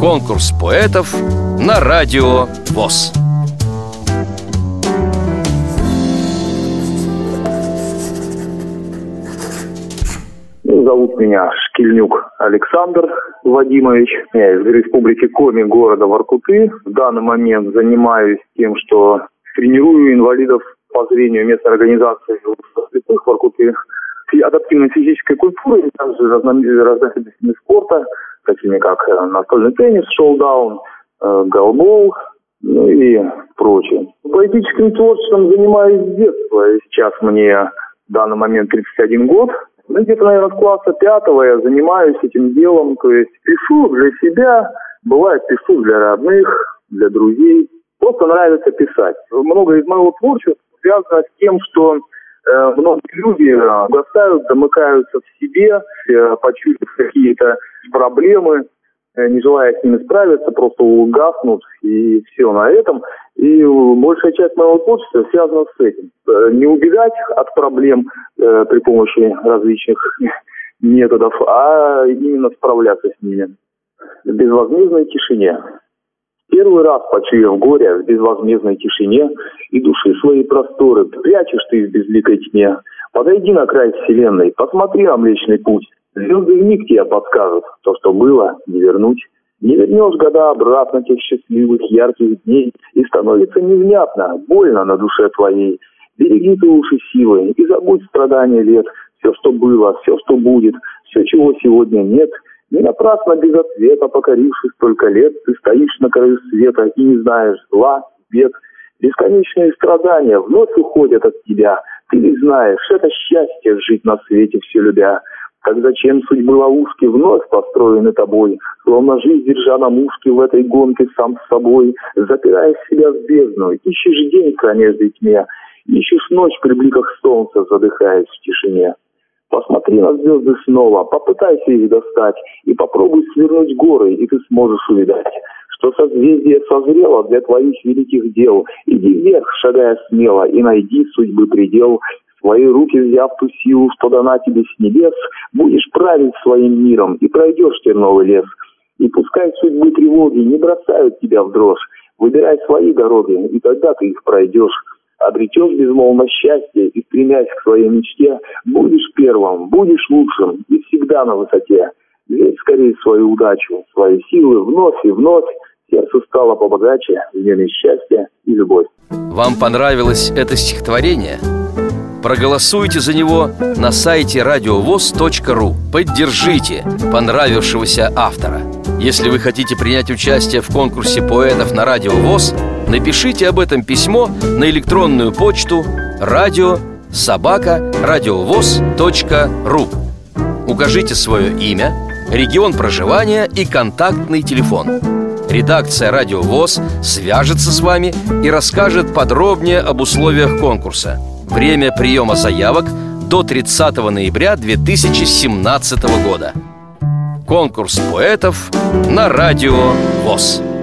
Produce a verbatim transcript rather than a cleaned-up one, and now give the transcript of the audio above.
Конкурс поэтов на Радио ВОС. Зовут меня Шкильнюк Александр Владимирович. Я из Республики Коми, города Воркуты. В данный момент занимаюсь тем, что тренирую инвалидов по зрению местной организации слепых Воркуты. Адаптивной физической культуры, также разновидностями спорта, такими как настольный теннис, шоу-даун, голбол, ну и прочее. Поэтическим творчеством занимаюсь с детства. И сейчас мне в данный момент тридцать один год. Ну, где-то, наверное, с класса пятого я занимаюсь этим делом, то есть пишу для себя, бывает пишу для родных, для друзей. Просто нравится писать. Много из моего творчества связано с тем, что э, многие люди угасают, замыкаются в себе, э, почувствуют какие-то проблемы, э, не желая с ними справиться, просто угаснут и все на этом. И большая часть моего творчества связана с этим. Не убегать от проблем э, при помощи различных методов, а именно справляться с ними. В безвозмездной тишине. Первый раз, почуяв горе, в безвозмездной тишине и души свои просторы, прячешь ты в безликой тьме. Подойди на край вселенной, посмотри на Млечный Путь. Звезды вмиг тебе подскажут, то, что было, не вернуть. Не вернешь года обратно тех счастливых, ярких дней, и становится невнятно, больно на душе твоей. Береги ты уши силы и забудь страдания лет. Все, что было, все, что будет, все, чего сегодня нет. Не напрасно без ответа, покорившись столько лет, ты стоишь на краю света и не знаешь зла, бед. Бесконечные страдания вновь уходят от тебя. Ты не знаешь, это счастье жить на свете все любя. Как зачем судьбы ловушки вновь построены тобой, словно жизнь, держа на мушке в этой гонке сам с собой, запираешь себя в бездну, ищешь день в промежной тьме, ищешь ночь при бликах солнца, задыхаясь в тишине. Посмотри на звезды снова, попытайся их достать, и попробуй свернуть горы, и ты сможешь увидать, что созвездие созрело для твоих великих дел. Иди вверх, шагая смело, и найди судьбы предел. Твои руки, взяв ту силу, что дана тебе с небес, будешь править своим миром и пройдешь терновый лес. И пускай судьбы тревоги не бросают тебя в дрожь, выбирай свои дороги, и тогда ты их пройдешь. Обретешь безмолвно счастье и, стремясь к своей мечте, будешь первым, будешь лучшим и всегда на высоте. Верь скорее свою удачу, свои силы вновь и вновь. Сердце стало побогаче, в нем счастье и любовь. Вам понравилось это стихотворение? Проголосуйте за него на сайте радио вос точка ру. Поддержите понравившегося автора. Если вы хотите принять участие в конкурсе поэтов на Радио ВОС, напишите об этом письмо на электронную почту радио собака радиовос точка ру. Укажите свое имя, регион проживания и контактный телефон. Редакция Радио ВОС свяжется с вами и расскажет подробнее об условиях конкурса. Время приема заявок до тридцатого ноября две тысячи семнадцатого года. Конкурс поэтов на Радио ВОС.